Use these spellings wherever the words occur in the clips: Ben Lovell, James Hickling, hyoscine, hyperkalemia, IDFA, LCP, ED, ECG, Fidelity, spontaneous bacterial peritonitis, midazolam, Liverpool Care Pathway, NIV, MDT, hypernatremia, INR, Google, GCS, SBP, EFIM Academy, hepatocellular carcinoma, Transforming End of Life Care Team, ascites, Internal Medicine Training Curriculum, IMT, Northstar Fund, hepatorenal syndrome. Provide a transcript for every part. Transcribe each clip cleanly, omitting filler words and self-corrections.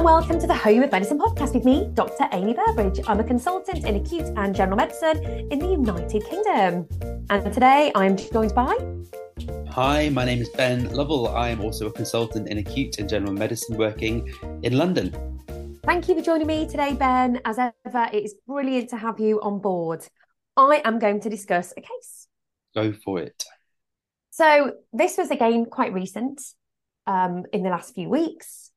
Welcome to the Home of Medicine podcast with me, Dr. Amy Burbridge. I'm a consultant in acute and general medicine in the United Kingdom. And today I'm joined by... Hi, my name is Ben Lovell. I am also a consultant in acute and general medicine working in London. Thank you for joining me today, Ben. As ever, it is brilliant to have you on board. I am going to discuss a case. Go for it. So this was, again, quite recent in the last few weeks.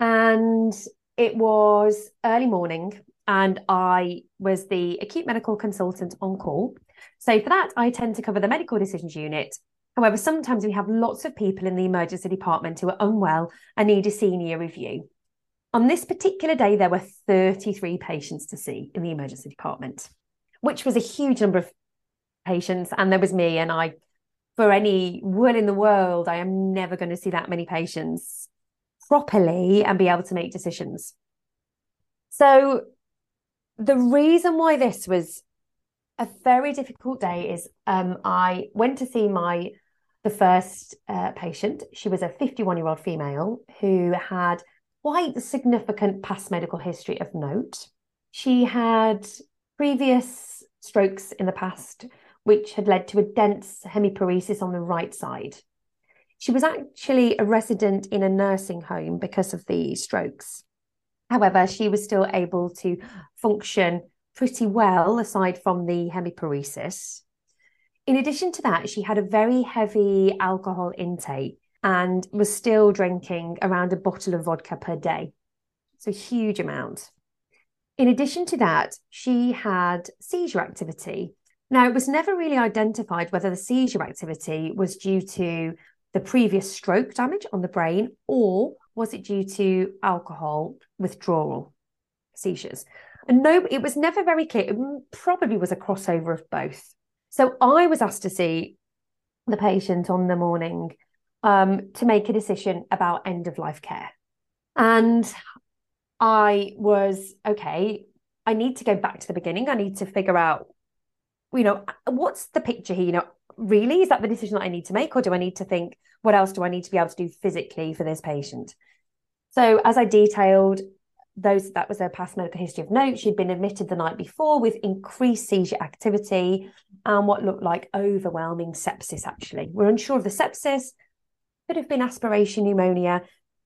And it was early morning and I was the acute medical consultant on call. So for that, I tend to cover the medical decisions unit. However, sometimes we have lots of people in the emergency department who are unwell and need a senior review. On this particular day, there were 33 patients to see in the emergency department, which was a huge number of patients. And there was me, and I, for any will in the world, I am never going to see that many patients properly and be able to make decisions. So the reason why this was a very difficult day is I went to see the first patient. She was a 51-year-old female who had quite a significant past medical history of note. She had previous strokes in the past, which had led to a dense hemiparesis on the right side. She was actually a resident in a nursing home because of the strokes. However, she was still able to function pretty well, aside from the hemiparesis. In addition to that, she had a very heavy alcohol intake and was still drinking around a bottle of vodka per day. So a huge amount. In addition to that, she had seizure activity. Now, it was never really identified whether the seizure activity was due to the previous stroke damage on the brain, or was it due to alcohol withdrawal seizures? And no, it was never very clear. It probably was a crossover of both. So I was asked to see the patient on the morning to make a decision about end-of-life care. And I was, okay, I need to go back to the beginning. I need to figure out, you know, what's the picture here? You know, really, is that the decision that I need to make, or do I need to think, what else do I need to be able to do physically for this patient? So as I detailed, that was her past medical history of note. She'd been admitted the night before with increased seizure activity and what looked like overwhelming sepsis, actually. We're unsure of the sepsis. Could have been aspiration pneumonia,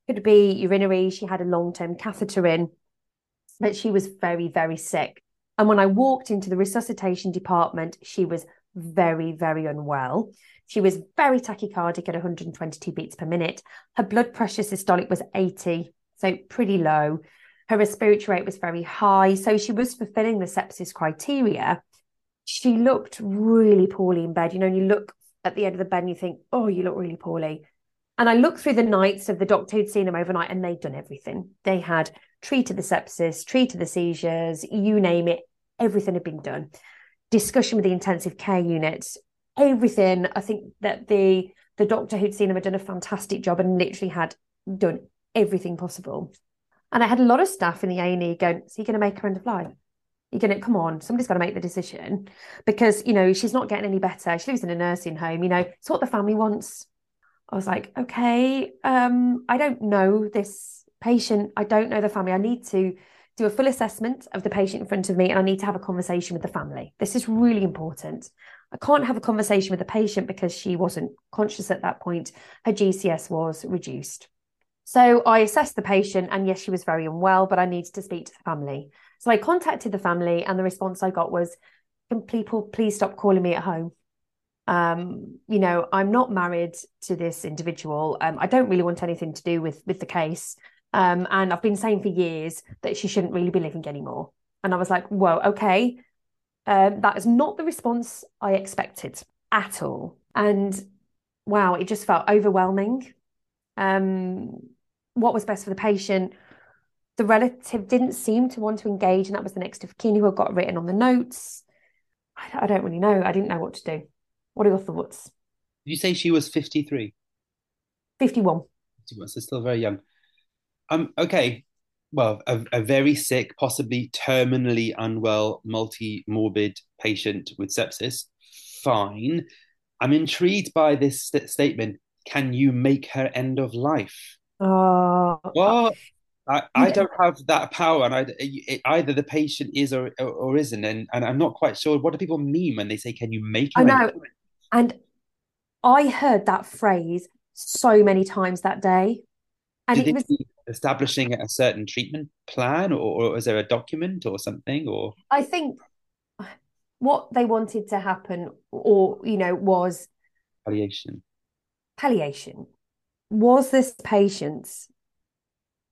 could be urinary. She had a long-term catheter in, but she was very, very sick. And when I walked into the resuscitation department, she was very, very unwell. She was very tachycardic at 122 beats per minute. Her blood pressure systolic was 80, so pretty low. Her respiratory rate was very high, so she was fulfilling the sepsis criteria. She looked really poorly in bed. You know, you look at the end of the bed and you think, oh, you look really poorly. And I looked through the nights of the doctor who'd seen them overnight, and they'd done everything. They had treated the sepsis, treated the seizures, you name it, everything had been done. Discussion with the intensive care unit, everything. I think that the doctor who'd seen them had done a fantastic job and literally had done everything possible. And I had a lot of staff in the A&E going, so you're going to make her end of life? You're going to, come on, somebody's got to make the decision, because, you know, she's not getting any better. She lives in a nursing home, you know, it's what the family wants. I was like, okay, I don't know this patient. I don't know the family. I need to do a full assessment of the patient in front of me, and I need to have a conversation with the family. This is really important. I can't have a conversation with the patient because she wasn't conscious at that point. Her GCS was reduced. So I assessed the patient, and yes, she was very unwell, but I needed to speak to the family. So I contacted the family, and the response I got was, can people please stop calling me at home? You know, I'm not married to this individual. I don't really want anything to do with the case. And I've been saying for years that she shouldn't really be living anymore. And I was like, whoa, okay. That is not the response I expected at all. And wow, it just felt overwhelming. What was best for the patient? The relative didn't seem to want to engage, and that was the next of kin who had got written on the notes. I don't really know. I didn't know what to do. What are your thoughts? Did you say she was 53? 51. So still very young. Okay, well, a very sick, possibly terminally unwell, multi-morbid patient with sepsis. Fine. I'm intrigued by this statement. Can you make her end of life? Well, I don't have that power, and either the patient is or isn't, and I'm not quite sure. What do people mean when they say, can you make her end of life? And I heard that phrase so many times that day. And it was establishing a certain treatment plan, or is there a document or something? Or I think what they wanted to happen, or, you know, was palliation. Was this patient's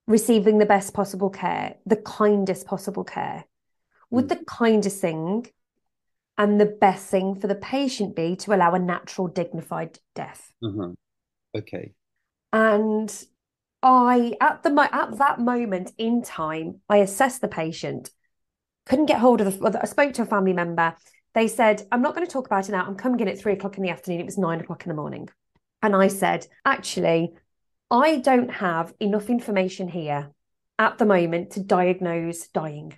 receiving the best possible care, the kindest possible care? Would the kindest thing and the best thing for the patient be to allow a natural, dignified death? Okay. And I, at that moment in time, I assessed the patient, couldn't get hold of I spoke to a family member. They said, I'm not going to talk about it now. I'm coming in at 3:00 in the afternoon. It was 9:00 in the morning. And I said, actually, I don't have enough information here at the moment to diagnose dying.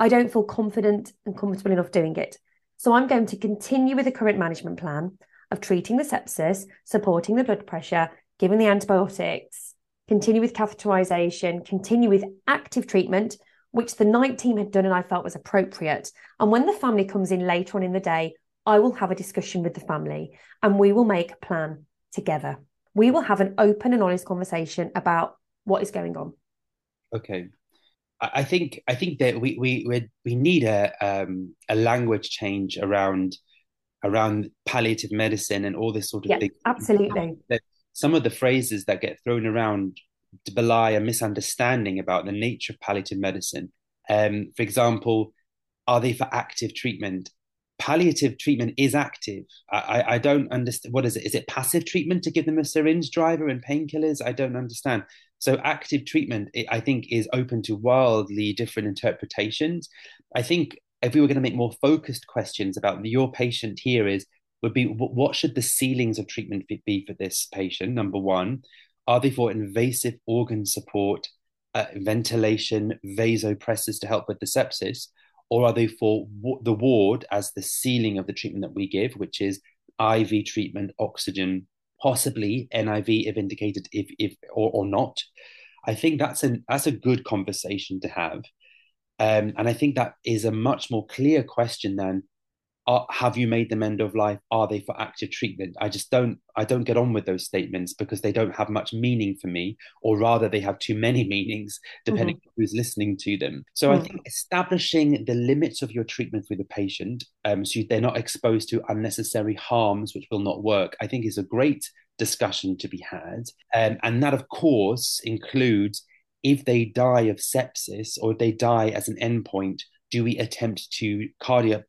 I don't feel confident and comfortable enough doing it. So I'm going to continue with the current management plan of treating the sepsis, supporting the blood pressure, giving the antibiotics, continue with catheterisation, continue with active treatment, which the night team had done and I felt was appropriate. And when the family comes in later on in the day, I will have a discussion with the family and we will make a plan together. We will have an open and honest conversation about what is going on. Okay. I think that we need a language change around palliative medicine and all this sort of thing. Absolutely. Some of the phrases that get thrown around to belie a misunderstanding about the nature of palliative medicine. For example, are they for active treatment? Palliative treatment is active. I don't understand. What is it? Is it passive treatment to give them a syringe driver and painkillers? I don't understand. So active treatment, I think, is open to wildly different interpretations. I think if we were going to make more focused questions about your patient here would be what should the ceilings of treatment be for this patient? Number one, are they for invasive organ support, ventilation, vasopressors to help with the sepsis? Or are they for the ward as the ceiling of the treatment that we give, which is IV treatment, oxygen, possibly NIV if indicated, if or not? I think that's a good conversation to have. And I think that is a much more clear question than, have you made them end of life? Are they for active treatment? I don't get on with those statements because they don't have much meaning for me, or rather they have too many meanings depending on who's listening to them. So I think establishing the limits of your treatment with the patient, so they're not exposed to unnecessary harms which will not work, I think is a great discussion to be had. And that, of course, includes if they die of sepsis or if they die as an endpoint, do we attempt cardiorespiratory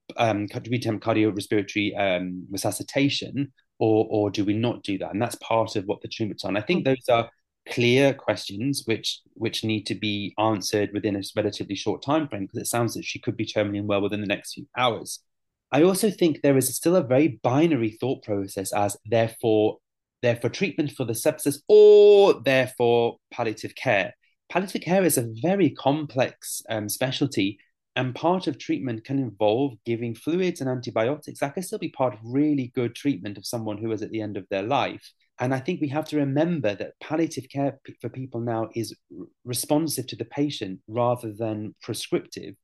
resuscitation, or do we not do that? And that's part of what the treatment's on. I think those are clear questions which need to be answered within a relatively short time frame, because it sounds that she could be terminally well within the next few hours. I also think there is still a very binary thought process as therefore treatment for the sepsis or therefore palliative care. Palliative care is a very complex specialty. And part of treatment can involve giving fluids and antibiotics. That can still be part of really good treatment of someone who is at the end of their life. And I think we have to remember that palliative care for people now is responsive to the patient rather than prescriptive.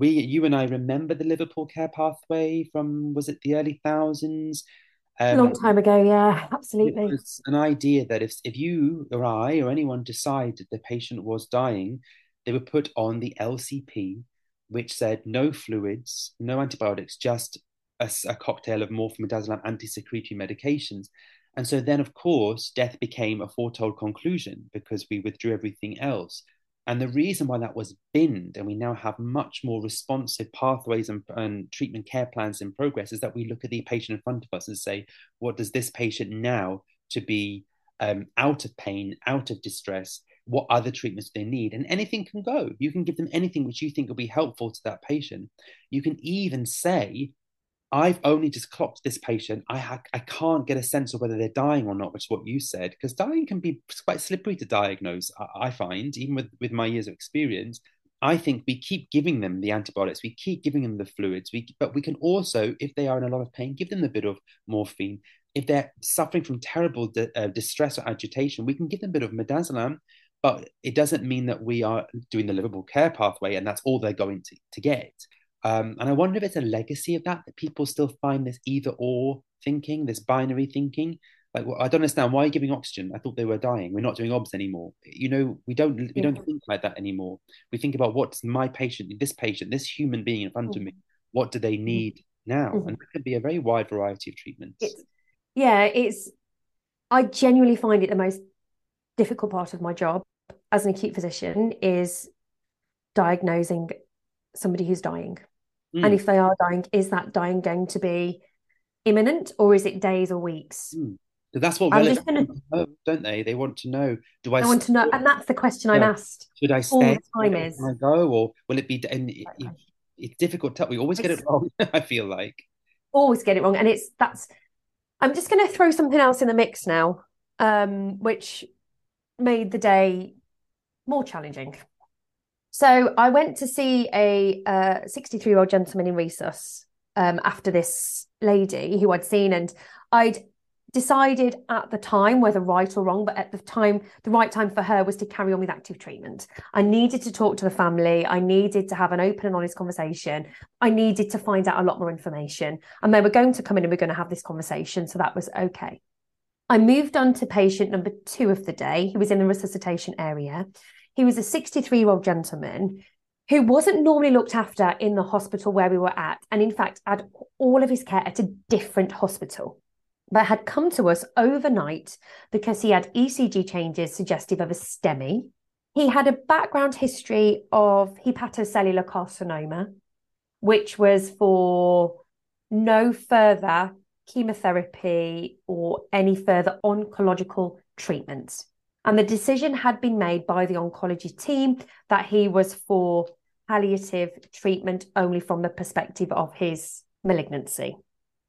You and I remember the Liverpool Care Pathway from, was it the early thousands? A long time ago, yeah, absolutely. It was an idea that if you or I or anyone decided the patient was dying, they were put on the LCP, which said no fluids, no antibiotics, just a cocktail of morphamidazolam anti-secretory medications. And so then, of course, death became a foretold conclusion because we withdrew everything else. And the reason why that was binned, and we now have much more responsive pathways and treatment care plans in progress, is that we look at the patient in front of us and say, what does this patient now to be out of pain, out of distress? What other treatments do they need? And anything can go. You can give them anything which you think will be helpful to that patient. You can even say, I've only just clocked this patient. I can't get a sense of whether they're dying or not, which is what you said, because dying can be quite slippery to diagnose, I find, even with my years of experience. I think we keep giving them the antibiotics, we keep giving them the fluids, but we can also, if they are in a lot of pain, give them a bit of morphine. If they're suffering from terrible distress or agitation, we can give them a bit of midazolam, but it doesn't mean that we are doing the Liverpool Care Pathway and that's all they're going to get. And I wonder if it's a legacy of that people still find this either-or thinking, this binary thinking. Like, well, I don't understand, why are you giving oxygen? I thought they were dying. We're not doing OBS anymore. You know, we don't think like that anymore. We think about what's my patient, this human being in front of me. What do they need now? And that could be a very wide variety of treatments. I genuinely find it the most difficult part of my job as an acute physician is diagnosing somebody who's dying. And if they are dying, is that dying going to be imminent, or is it days or weeks? That's what relatives know, don't they? They want to know. I want to know, and that's the question I'm asked. Should I stay? Can I go, or will it be? And it's difficult to tell. We always get it wrong. I feel like always get it wrong, and that's. I'm just going to throw something else in the mix now, which made the day more challenging. So I went to see a 63-year-old gentleman in resus after this lady who I'd seen, and I'd decided at the time, whether right or wrong, but at the time, the right time for her was to carry on with active treatment. I needed to talk to the family. I needed to have an open and honest conversation. I needed to find out a lot more information, and they were going to come in and we're going to have this conversation. So that was okay. I moved on to patient number 2 of the day. He was in the resuscitation area. He was a 63-year-old gentleman who wasn't normally looked after in the hospital where we were at, and in fact had all of his care at a different hospital, but had come to us overnight because he had ECG changes suggestive of a STEMI. He had a background history of hepatocellular carcinoma, which was for no further chemotherapy or any further oncological treatments. And the decision had been made by the oncology team that he was for palliative treatment only from the perspective of his malignancy.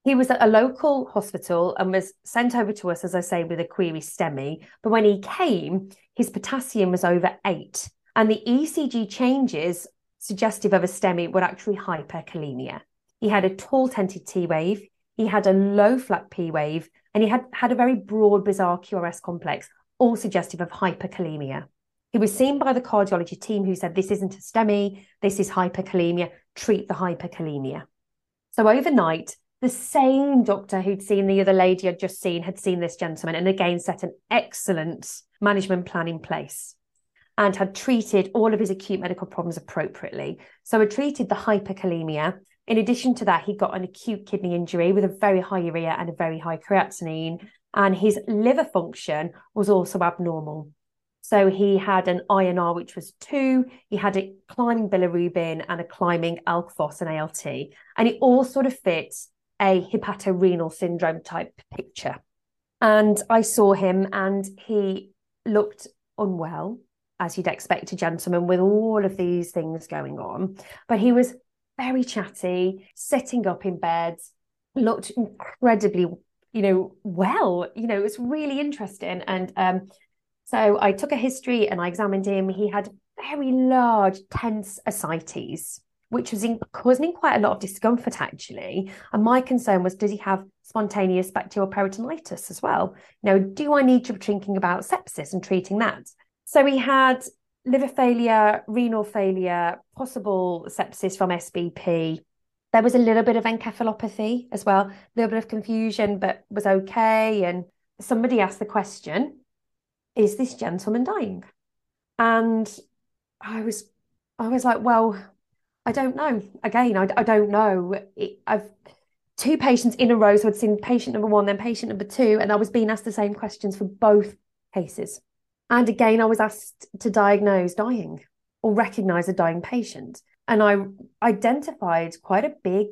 He was at a local hospital and was sent over to us, as I say, with a query STEMI. But when he came, his potassium was over 8. And the ECG changes suggestive of a STEMI were actually hyperkalemia. He had a tall tented T wave. He had a low flat P wave. And he had a very broad, bizarre QRS complex, all suggestive of hyperkalemia. He was seen by the cardiology team who said, this isn't a STEMI, this is hyperkalemia, treat the hyperkalemia. So overnight, the same doctor who'd seen the other lady I'd just seen had seen this gentleman and again set an excellent management plan in place and had treated all of his acute medical problems appropriately. So had treated the hyperkalemia. In addition to that, he got an acute kidney injury with a very high urea and a very high creatinine, and his liver function was also abnormal. So he had an INR, which was 2. He had a climbing bilirubin and a climbing alk phos and ALT. And it all sort of fits a hepatorenal syndrome type picture. And I saw him and he looked unwell, as you'd expect a gentleman with all of these things going on. But he was very chatty, sitting up in bed, looked incredibly, it was really interesting. And so I took a history and I examined him. He had very large, tense ascites, which was causing quite a lot of discomfort, actually. And my concern was, does he have spontaneous bacterial peritonitis as well? Do I need to be thinking about sepsis and treating that? So he had liver failure, renal failure, possible sepsis from SBP. There was a little bit of encephalopathy as well, a little bit of confusion, but was okay. And somebody asked the question, is this gentleman dying? And I was like, well, I don't know. Again, I don't know. I've 2 patients in a row, so I'd seen patient number 1, then patient number 2, and I was being asked the same questions for both cases. And again, I was asked to diagnose dying or recognise a dying patient. And I identified quite a big,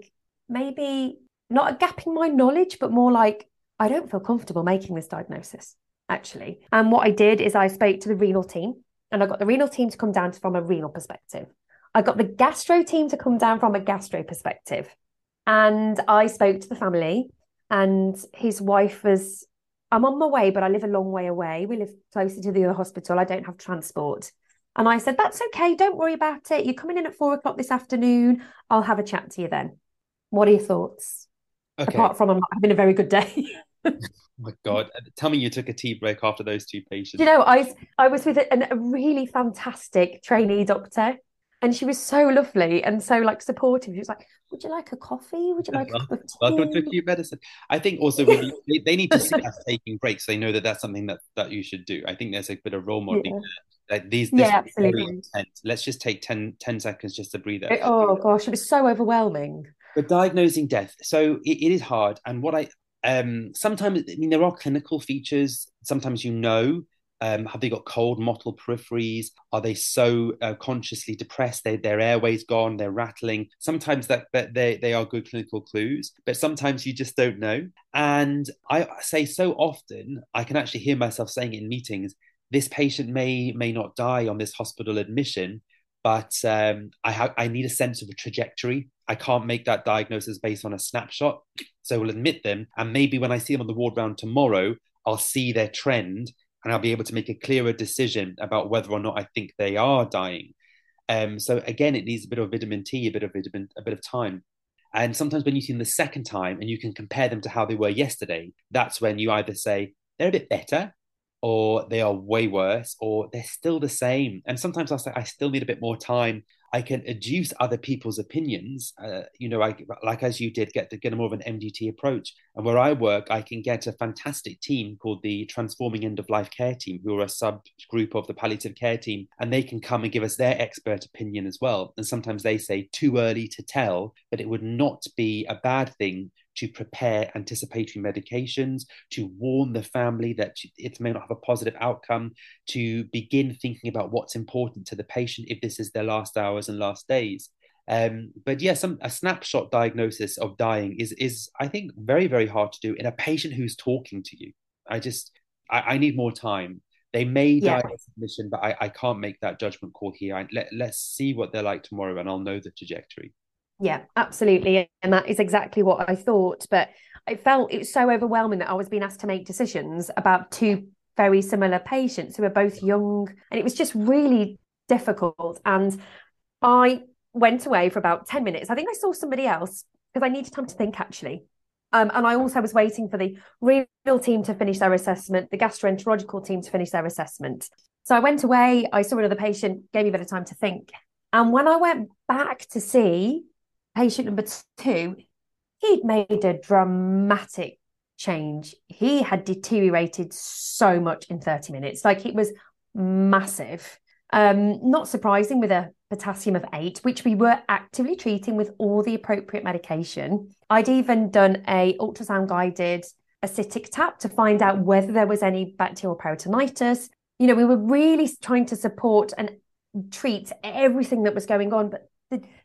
maybe not a gap in my knowledge, but more like, I don't feel comfortable making this diagnosis, actually. And what I did is I spoke to the renal team, and I got the renal team to come down from a renal perspective. I got the gastro team to come down from a gastro perspective. And I spoke to the family, and his wife was, I'm on my way, but I live a long way away. We live closer to the other hospital. I don't have transport. And I said, that's okay. Don't worry about it. You're coming in at 4 o'clock this afternoon. I'll have a chat to you then. What are your thoughts? Okay. Apart from I'm not having a very good day. Oh my God. Tell me you took a tea break after those two patients. You know, I was with a really fantastic trainee doctor, and she was so lovely and so like supportive. She was like, would you like a coffee? Would you like a cup of tea? Welcome to acute medicine. I think also really, they need to see us taking breaks. They know that that's something that you should do. I think there's a bit of role modeling there. Like these, absolutely. Let's just take 10 seconds just to breathe out. Oh gosh, it was so overwhelming. But diagnosing death, so it is hard. And what I sometimes, I mean, there are clinical features. Sometimes have they got cold, mottled peripheries? Are they so consciously depressed? Their airway's gone, they're rattling. Sometimes they are good clinical clues, but sometimes you just don't know. And I say so often, I can actually hear myself saying it in meetings, this patient may not die on this hospital admission, but I need a sense of a trajectory. I can't make that diagnosis based on a snapshot. So we'll admit them. And maybe when I see them on the ward round tomorrow, I'll see their trend and I'll be able to make a clearer decision about whether or not I think they are dying. So again, it needs a bit of vitamin T, a bit of time. And sometimes when you see them the second time and you can compare them to how they were yesterday, that's when you either say they're a bit better, or they are way worse, or they're still the same. And sometimes I'll say, I still need a bit more time. I can adduce other people's opinions. I, like as you did, get a more of an MDT approach. And where I work, I can get a fantastic team called the Transforming End of Life Care Team, who are a subgroup of the palliative care team, and they can come and give us their expert opinion as well. And sometimes they say too early to tell, but it would not be a bad thing to prepare anticipatory medications, to warn the family that it may not have a positive outcome, to begin thinking about what's important to the patient if this is their last hours and last days. But yeah, a snapshot diagnosis of dying is I think, very, very hard to do in a patient who's talking to you. I need more time. They may die in submission, but I can't make that judgment call here. Let's see what they're like tomorrow and I'll know the trajectory. Yeah, absolutely. And that is exactly what I thought. But I felt it was so overwhelming that I was being asked to make decisions about two very similar patients who were both young. And it was just really difficult. And I went away for about 10 minutes. I think I saw somebody else because I needed time to think, actually. And I also was waiting for the renal team to finish their assessment, the gastroenterological team to finish their assessment. So I went away. I saw another patient, gave me a bit of time to think. And when I went back to see patient number two, he'd made a dramatic change. He had deteriorated so much in 30 minutes. Like, it was massive. Not surprising, with a potassium of 8, which we were actively treating with all the appropriate medication. I'd even done a ultrasound guided acidic tap to find out whether there was any bacterial peritonitis. You know, we were really trying to support and treat everything that was going on, but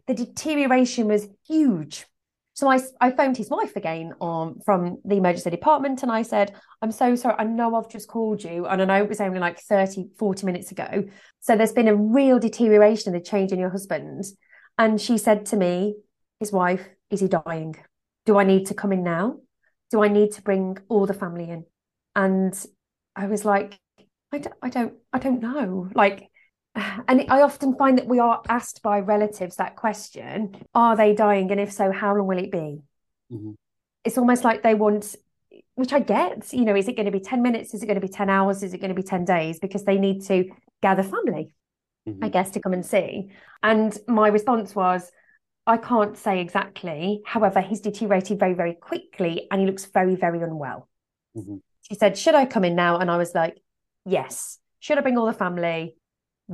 the deterioration was huge. So I phoned his wife again from the emergency department, and I said, I'm so sorry, I know I've just called you, and I know it was only like 40 minutes ago. So there's been a real deterioration and a change in your husband. And she said to me, his wife, is he dying? Do I need to come in now? Do I need to bring all the family in? And I was like, I don't know. Like, and I often find that we are asked by relatives that question, are they dying? And if so, how long will it be? Mm-hmm. It's almost like they want, which I get, you know, is it going to be 10 minutes? Is it going to be 10 hours? Is it going to be 10 days? Because they need to gather family, I guess, to come and see. And my response was, I can't say exactly. However, he's deteriorated very, very quickly and he looks very, very unwell. Mm-hmm. She said, should I come in now? And I was like, yes. Should I bring all the family?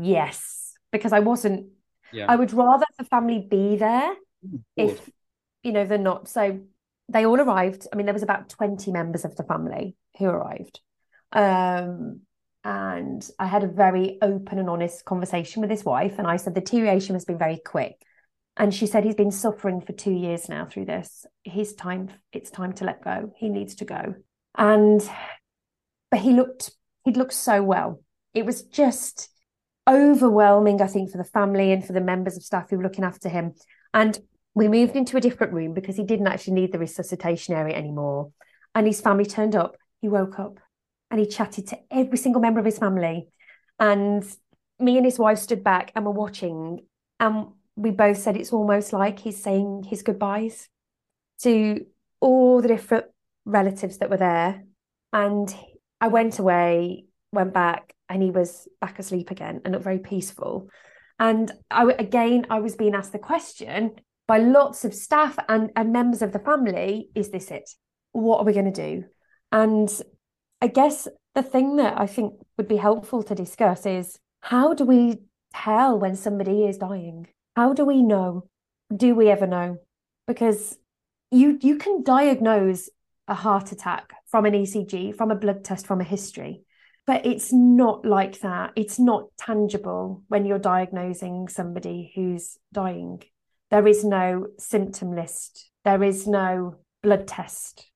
Yes, because I wasn't, I would rather the family be there if, you know, they're not. So they all arrived. I mean, there was about 20 members of the family who arrived. And I had a very open and honest conversation with his wife. And I said, the deterioration has been very quick. And she said, he's been suffering for 2 years now through this. It's time to let go. He needs to go. But he'd looked so well. It was just overwhelming, I think, for the family and for the members of staff who were looking after him. And We moved into a different room because he didn't actually need the resuscitation area anymore. And his family turned up. He woke up and he chatted to every single member of his family. And me and his wife stood back and were watching. And we both said it's almost like he's saying his goodbyes to all the different relatives that were there. And I went away, went back, and he was back asleep again and looked very peaceful. And I was being asked the question by lots of staff and members of the family, is this it? What are we going to do? And I guess the thing that I think would be helpful to discuss is, how do we tell when somebody is dying? How do we know? Do we ever know? Because you can diagnose a heart attack from an ECG, from a blood test, from a history, but it's not like that. It's not tangible when you're diagnosing somebody who's dying. There is no symptom list. There is no blood test.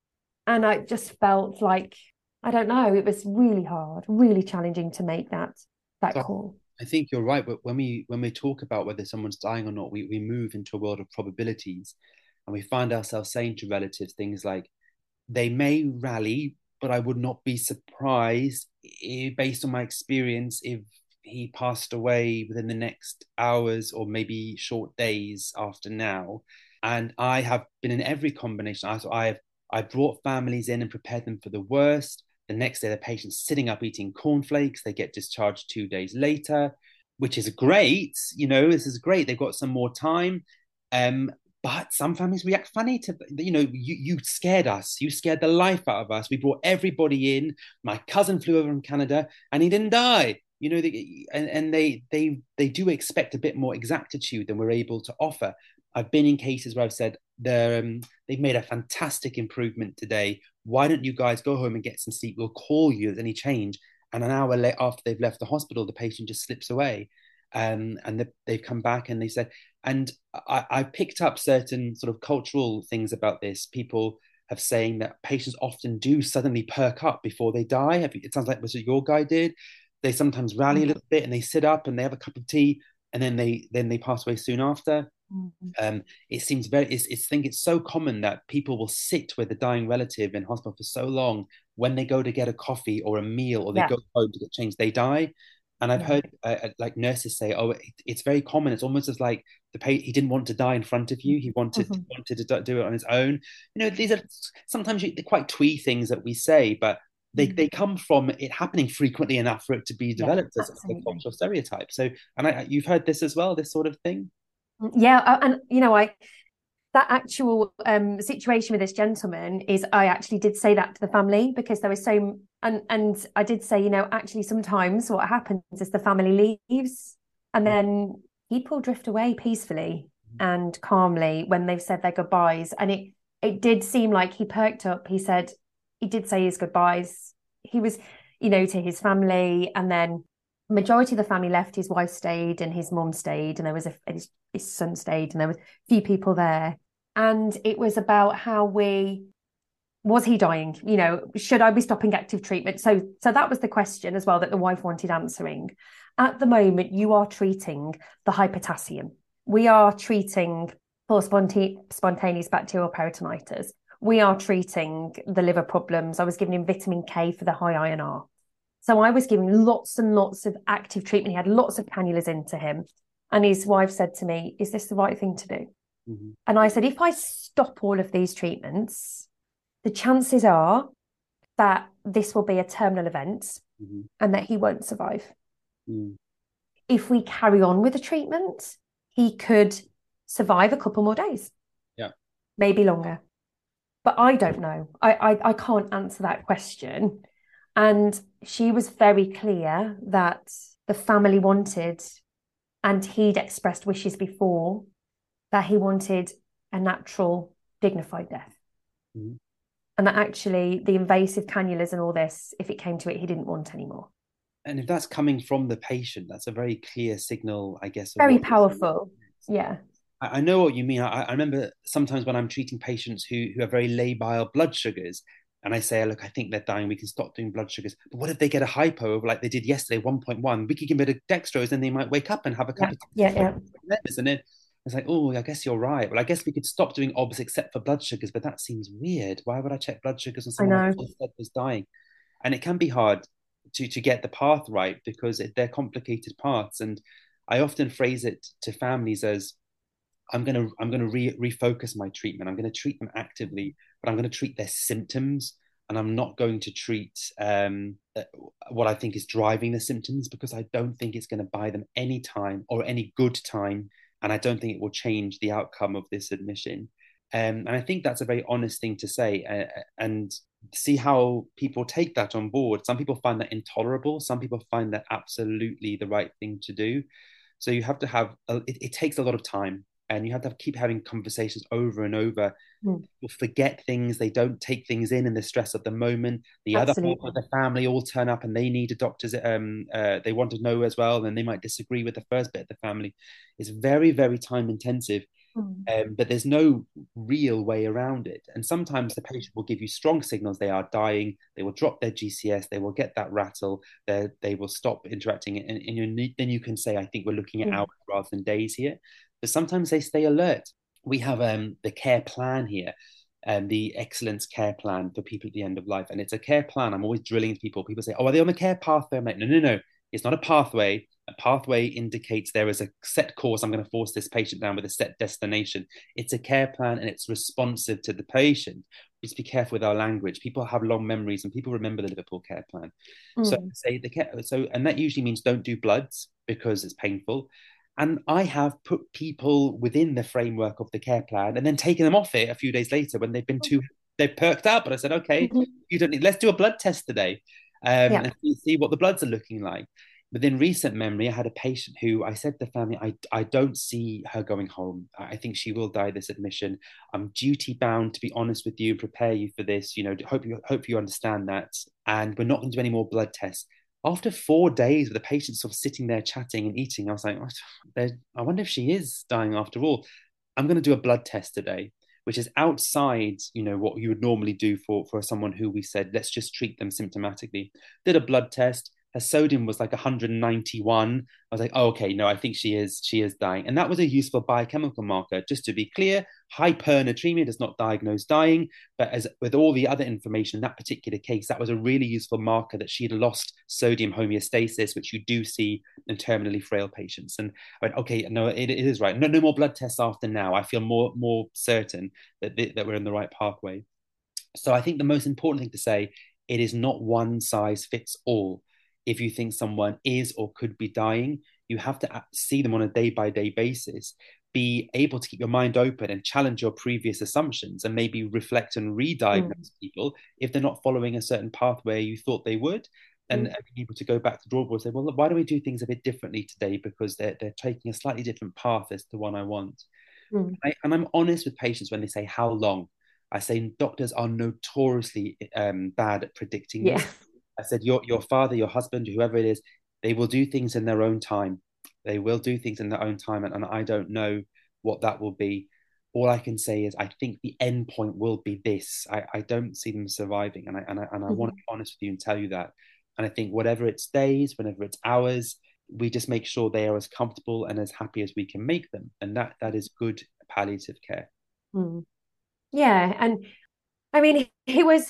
And I just felt like, I don't know, it was really hard, really challenging to make that call. I think you're right. But when we talk about whether someone's dying or not, we move into a world of probabilities, and we find ourselves saying to relatives things like, they may rally, but I would not be surprised if, based on my experience, if he passed away within the next hours or maybe short days after now. And I have been in every combination. So I brought families in and prepared them for the worst. The next day, the patient's sitting up eating cornflakes. They get discharged 2 days later, which is great. You know, this is great. They've got some more time. But some families react funny to, you scared us. You scared the life out of us. We brought everybody in. My cousin flew over from Canada and he didn't die. You know, they do expect a bit more exactitude than we're able to offer. I've been in cases where I've said, they've made a fantastic improvement today. Why don't you guys go home and get some sleep? We'll call you if there's any change. And an hour later, after they've left the hospital, the patient just slips away. And they've come back and they said, and I picked up certain sort of cultural things about this. People have saying that patients often do suddenly perk up before they die. It sounds like was what your guy did. They sometimes rally a little bit and they sit up and they have a cup of tea and then they pass away soon after. It seems very, it's so common that people will sit with a dying relative in hospital for so long, when they go to get a coffee or a meal or they go home to get changed, they die. And I've heard like nurses say, oh, it's very common. It's almost as like he didn't want to die in front of you. He wanted to do it on his own. You know, these are sometimes they're quite twee things that we say, but they come from it happening frequently enough for it to be developed as a cultural stereotype. So, and you've heard this as well, this sort of thing. Yeah, and you know, that actual situation with this gentleman is I actually did say that to the family, because there was so, and I did say, you know, actually sometimes what happens is the family leaves and then people drift away peacefully and calmly when they've said their goodbyes. And it did seem like he perked up. He said, he did say his goodbyes. He was, you know, to his family, and then majority of the family left. His wife stayed and his mum stayed, and there was his son stayed, and there was a few people there. And it was about was he dying? You know, should I be stopping active treatment? So that was the question as well that the wife wanted answering. At the moment, you are treating the hypotassium. We are treating for spontaneous bacterial peritonitis. We are treating the liver problems. I was giving him vitamin K for the high INR. So I was giving lots and lots of active treatment. He had lots of cannulas into him. And his wife said to me, is this the right thing to do? Mm-hmm. And I said, if I stop all of these treatments, the chances are that this will be a terminal event and that he won't survive. Mm. If we carry on with the treatment, he could survive a couple more days. Yeah, maybe longer. But I don't know. I can't answer that question. And she was very clear that the family wanted, and he'd expressed wishes before, that he wanted a natural, dignified death. Mm-hmm. And that actually the invasive cannulas and all this, if it came to it, he didn't want anymore. And if that's coming from the patient, that's a very clear signal, I guess. Very powerful. Yeah. I know what you mean. I remember sometimes when I'm treating patients who have very labile blood sugars, and I say, oh, look, I think they're dying. We can stop doing blood sugars. But what if they get a hypo like they did yesterday, 1.1? We could give it a dextrose and they might wake up and have a cup of tea. And then It's like, oh, I guess you're right. Well, I guess we could stop doing OBS except for blood sugars, but that seems weird. Why would I check blood sugars on someone I just said was dying? And it can be hard to get the path right because they're complicated paths. And I often phrase it to families as, I'm going to refocus my treatment. I'm going to treat them actively, but I'm going to treat their symptoms. And I'm not going to treat what I think is driving the symptoms, because I don't think it's going to buy them any time or any good time. And I don't think it will change the outcome of this admission. And I think that's a very honest thing to say, and see how people take that on board. Some people find that intolerable. Some people find that absolutely the right thing to do. So you have to have, it takes a lot of time. And you have to keep having conversations over and over. People forget things. They don't take things in the stress of the moment. The other part of the family all turn up and they need a doctor's, they want to know as well. And they might disagree with the first bit of the family. It's very, very time intensive, but there's no real way around it. And sometimes the patient will give you strong signals. They are dying. They will drop their GCS. They will get that rattle. They will stop interacting. And then you can say, I think we're looking at hours rather than days here. But sometimes they stay alert. We have the care plan here, the excellence care plan for people at the end of life. And it's a care plan. I'm always drilling people. People say, oh, are they on the care pathway? I'm like, no. It's not a pathway. A pathway indicates there is a set course. I'm going to force this patient down with a set destination. It's a care plan and it's responsive to the patient. Just be careful with our language. People have long memories and people remember the Liverpool care plan. And that usually means don't do bloods because it's painful. And I have put people within the framework of the care plan and then taken them off it a few days later when they perked up. And I said, okay, you don't need, let's do a blood test today and see what the bloods are looking like. Within recent memory, I had a patient who I said to the family, I don't see her going home. I think she will die this admission. I'm duty bound to be honest with you and prepare you for this. You know, hope you understand that. And we're not going to do any more blood tests. After 4 days with the patient sort of sitting there chatting and eating, I was like, oh, I wonder if she is dying after all. I'm going to do a blood test today, which is outside, you know, what you would normally do for someone who we said, let's just treat them symptomatically. Did a blood test. Her sodium was like 191. I was like, oh, okay, no, I think she is dying. And that was a useful biochemical marker. Just to be clear, hypernatremia does not diagnose dying, but as with all the other information in that particular case, that was a really useful marker that she had lost sodium homeostasis, which you do see in terminally frail patients. And I went, okay, no, it is right. No more blood tests after now. I feel more certain that we're in the right pathway. So I think the most important thing to say, it is not one size fits all. If you think someone is or could be dying, you have to see them on a day-by-day basis, be able to keep your mind open and challenge your previous assumptions and maybe reflect and re-diagnose people if they're not following a certain pathway you thought they would, and be able to go back to the drawing board and say, well, look, why do we do things a bit differently today? Because they're taking a slightly different path as the one I want. And I'm honest with patients when they say, how long? I say doctors are notoriously bad at predicting this. I said, your father, your husband, whoever it is, they will do things in their own time. They will do things in their own time. And I don't know what that will be. All I can say is I think the end point will be this. I don't see them surviving. And I want to be honest with you and tell you that. And I think whatever it's days, whenever it's hours, we just make sure they are as comfortable and as happy as we can make them. And that is good palliative care. Yeah. And I mean, it was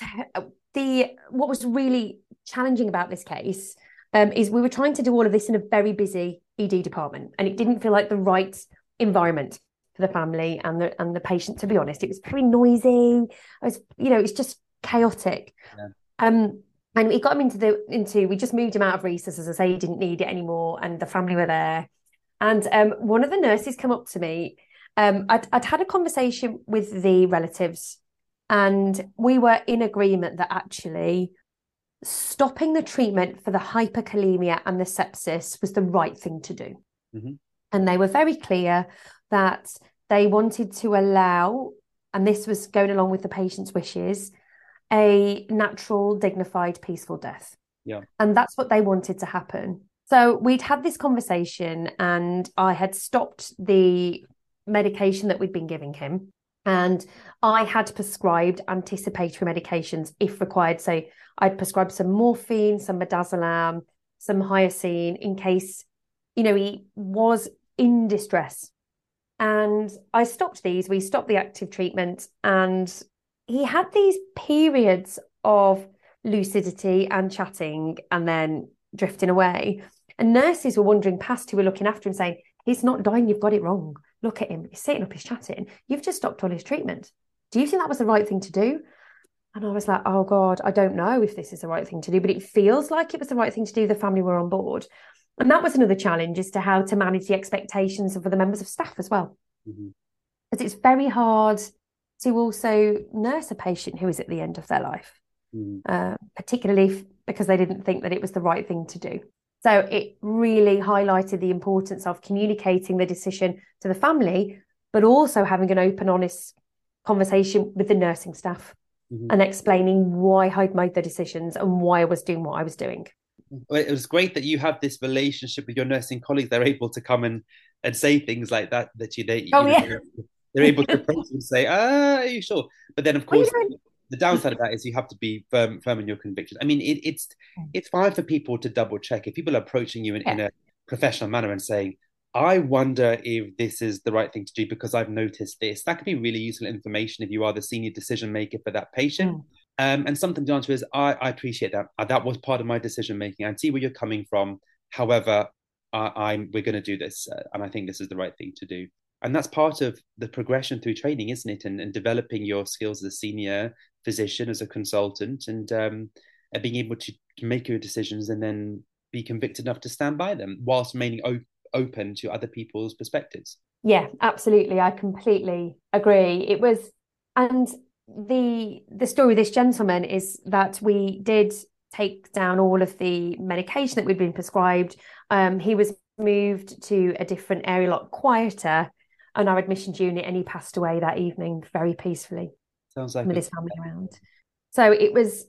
what was really challenging about this case is we were trying to do all of this in a very busy ED department, and it didn't feel like the right environment for the family and the patient, to be honest. It was very noisy. It's just chaotic. Yeah. And we got him we just moved him out of recess, as I say, he didn't need it anymore, and the family were there. And one of the nurses came up to me. I'd had a conversation with the relatives, and we were in agreement that actually stopping the treatment for the hyperkalemia and the sepsis was the right thing to do. And they were very clear that they wanted to allow, and this was going along with the patient's wishes, a natural, dignified, peaceful death. Yeah. And that's what they wanted to happen. So we'd had this conversation, and I had stopped the medication that we'd been giving him. And I had prescribed anticipatory medications if required. So I'd prescribed some morphine, some midazolam, some hyoscine in case, he was in distress. And I stopped these. We stopped the active treatment, and he had these periods of lucidity and chatting and then drifting away. And nurses were wandering past who were looking after him saying, he's not dying, you've got it wrong. Look at him, he's sitting up, he's chatting. You've just stopped all his treatment. Do you think that was the right thing to do? And I was like, oh God, I don't know if this is the right thing to do, but it feels like it was the right thing to do. The family were on board. And that was another challenge as to how to manage the expectations for the members of staff as well. Mm-hmm. Because it's very hard to also nurse a patient who is at the end of their life, mm-hmm. Particularly because they didn't think that it was the right thing to do. So it really highlighted the importance of communicating the decision to the family, but also having an open, honest conversation with the nursing staff, mm-hmm. and explaining why I'd made the decisions and why I was doing what I was doing. It was great that you have this relationship with your nursing colleagues. They're able to come and say things like that, that you, they, oh, you know, yeah. They're able to approach and say, are you sure? But then, of course, the downside of that is you have to be firm in your convictions. I mean, it's fine for people to double check. If people are approaching you in a professional manner and saying, I wonder if this is the right thing to do because I've noticed this, that could be really useful information if you are the senior decision maker for that patient. Mm. And sometimes the answer is, I appreciate that. That was part of my decision making. I see where you're coming from. However, we're going to do this. And I think this is the right thing to do. And that's part of the progression through training, isn't it? And developing your skills as a senior physician, as a consultant, and being able to make your decisions and then be convicted enough to stand by them whilst remaining open to other people's perspectives. Yeah, absolutely. I completely agree. It was... and the story of this gentleman is that we did take down all of the medication that we'd been prescribed. He was moved to a different area, a lot quieter, on our admissions unit, and he passed away that evening very peacefully. Sounds like with his family around. So it was,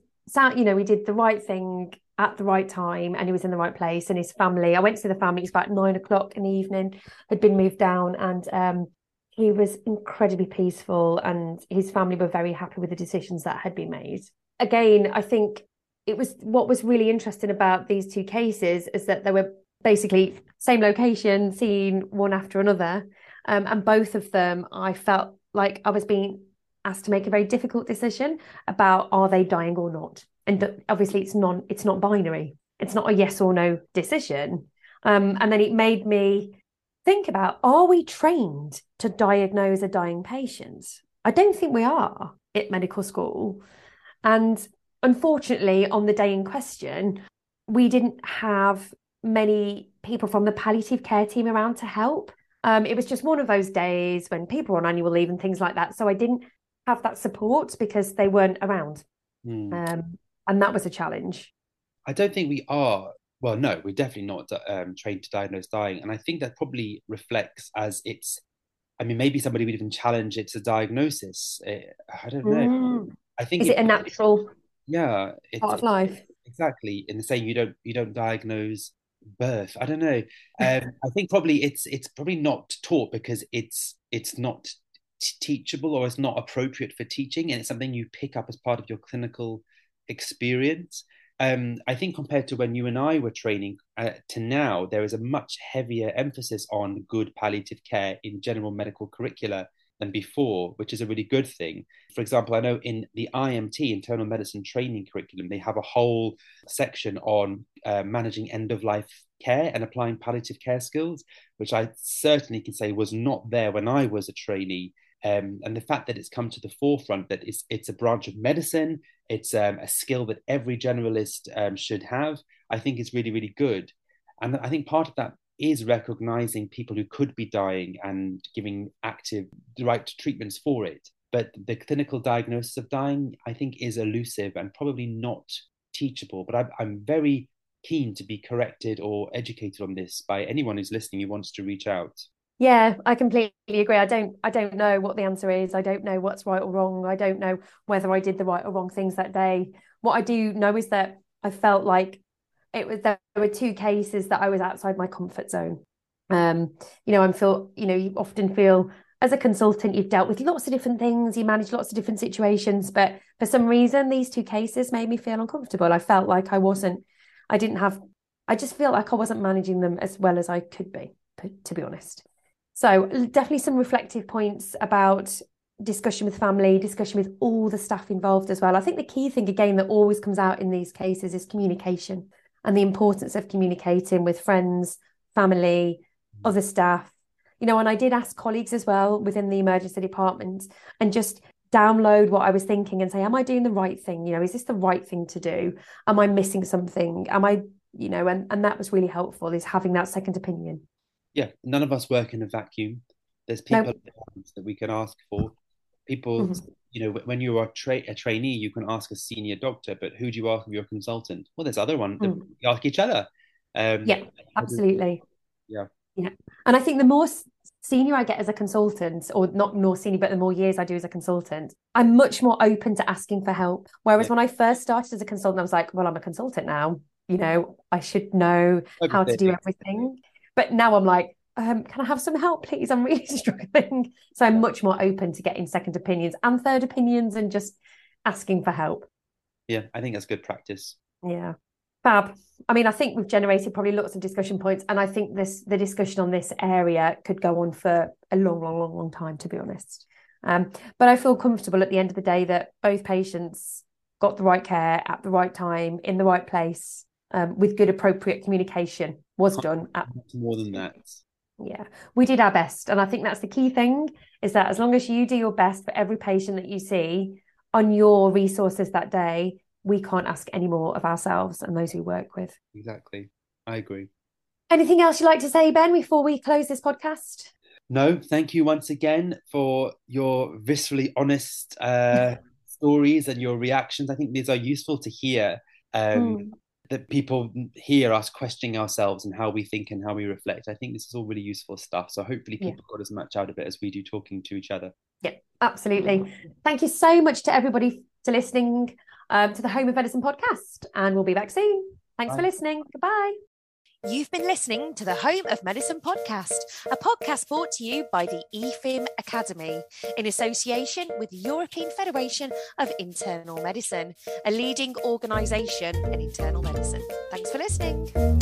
you know, we did the right thing at the right time, and he was in the right place, and his family, I went to see the family, it was about 9 o'clock in the evening, had been moved down, and he was incredibly peaceful, and his family were very happy with the decisions that had been made. Again, I think it was, what was really interesting about these two cases is that they were basically same location, seen one after another. And both of them, I felt like I was being asked to make a very difficult decision about, are they dying or not? And obviously it's not binary. It's not a yes or no decision. And then it made me think about, are we trained to diagnose a dying patient? I don't think we are at medical school. And unfortunately, on the day in question, we didn't have many people from the palliative care team around to help. It was just one of those days when people were on annual leave and things like that. So I didn't have that support because they weren't around. Mm. And that was a challenge. I don't think we are. Well, no, we're definitely not trained to diagnose dying. And I think that probably reflects as it's, I mean, maybe somebody would even challenge it to diagnosis. I don't know. I think Is it a natural part of life? Exactly. In the same, you don't diagnose birth. I don't know. I think probably it's probably not taught because it's not teachable, or it's not appropriate for teaching. And it's something you pick up as part of your clinical experience. I think compared to when you and I were training to now, there is a much heavier emphasis on good palliative care in general medical curricula than before, which is a really good thing. For example, I know in the IMT, Internal Medicine Training Curriculum, they have a whole section on managing end-of-life care and applying palliative care skills, which I certainly can say was not there when I was a trainee. And the fact that it's come to the forefront, that it's a branch of medicine, it's a skill that every generalist should have, I think is really, really good. And I think part of that is recognising people who could be dying and giving the right treatments for it. But the clinical diagnosis of dying, I think, is elusive and probably not teachable. But I'm very keen to be corrected or educated on this by anyone who's listening who wants to reach out. Yeah, I completely agree. I don't know what the answer is. I don't know what's right or wrong. I don't know whether I did the right or wrong things that day. What I do know is that I felt like there were two cases that I was outside my comfort zone. You often feel as a consultant, you've dealt with lots of different things, you manage lots of different situations, but for some reason, these two cases made me feel uncomfortable. I felt like I just feel like I wasn't managing them as well as I could be, to be honest. So definitely some reflective points about discussion with family, discussion with all the staff involved as well. I think the key thing, again, that always comes out in these cases is communication and the importance of communicating with friends, family, other staff. You know, and I did ask colleagues as well within the emergency department and just download what I was thinking and say, am I doing the right thing? You know, is this the right thing to do? Am I missing something? Am I, you know, and that was really helpful, is having that second opinion. Yeah, none of us work in a vacuum. There's people that we can ask for. People, you know, when you are a trainee, you can ask a senior doctor, but who do you ask of your consultant? Well, there's other one. You ask each other. Yeah, absolutely. Yeah. And I think the more senior I get as a consultant, or not more senior, but the more years I do as a consultant, I'm much more open to asking for help. Whereas when I first started as a consultant, I was like, well, I'm a consultant now. You know, I should know how to do everything. But now I'm like, can I have some help, please? I'm really struggling. So I'm much more open to getting second opinions and third opinions and just asking for help. Yeah, I think that's good practice. Yeah. Fab. I mean, I think we've generated probably lots of discussion points, and I think the discussion on this area could go on for a long time, to be honest. But I feel comfortable at the end of the day that both patients got the right care at the right time, in the right place, with good, appropriate communication was done. More than that. Yeah, we did our best. And I think that's the key thing, is that as long as you do your best for every patient that you see on your resources that day, we can't ask any more of ourselves and those we work with. Exactly. I agree. Anything else you'd like to say, Ben, before we close this podcast? No, thank you once again for your viscerally honest stories and your reactions. I think these are useful to hear, that people hear us questioning ourselves and how we think and how we reflect. I think this is all really useful stuff. So hopefully people got as much out of it as we do talking to each other. Yeah, absolutely. Thank you so much to everybody for listening. To the Home of Medicine podcast, and we'll be back soon. Thanks for listening. Goodbye. You've been listening to the Home of Medicine podcast, a podcast brought to you by the EFIM Academy in association with the European Federation of Internal Medicine, a leading organisation in internal medicine. Thanks for listening.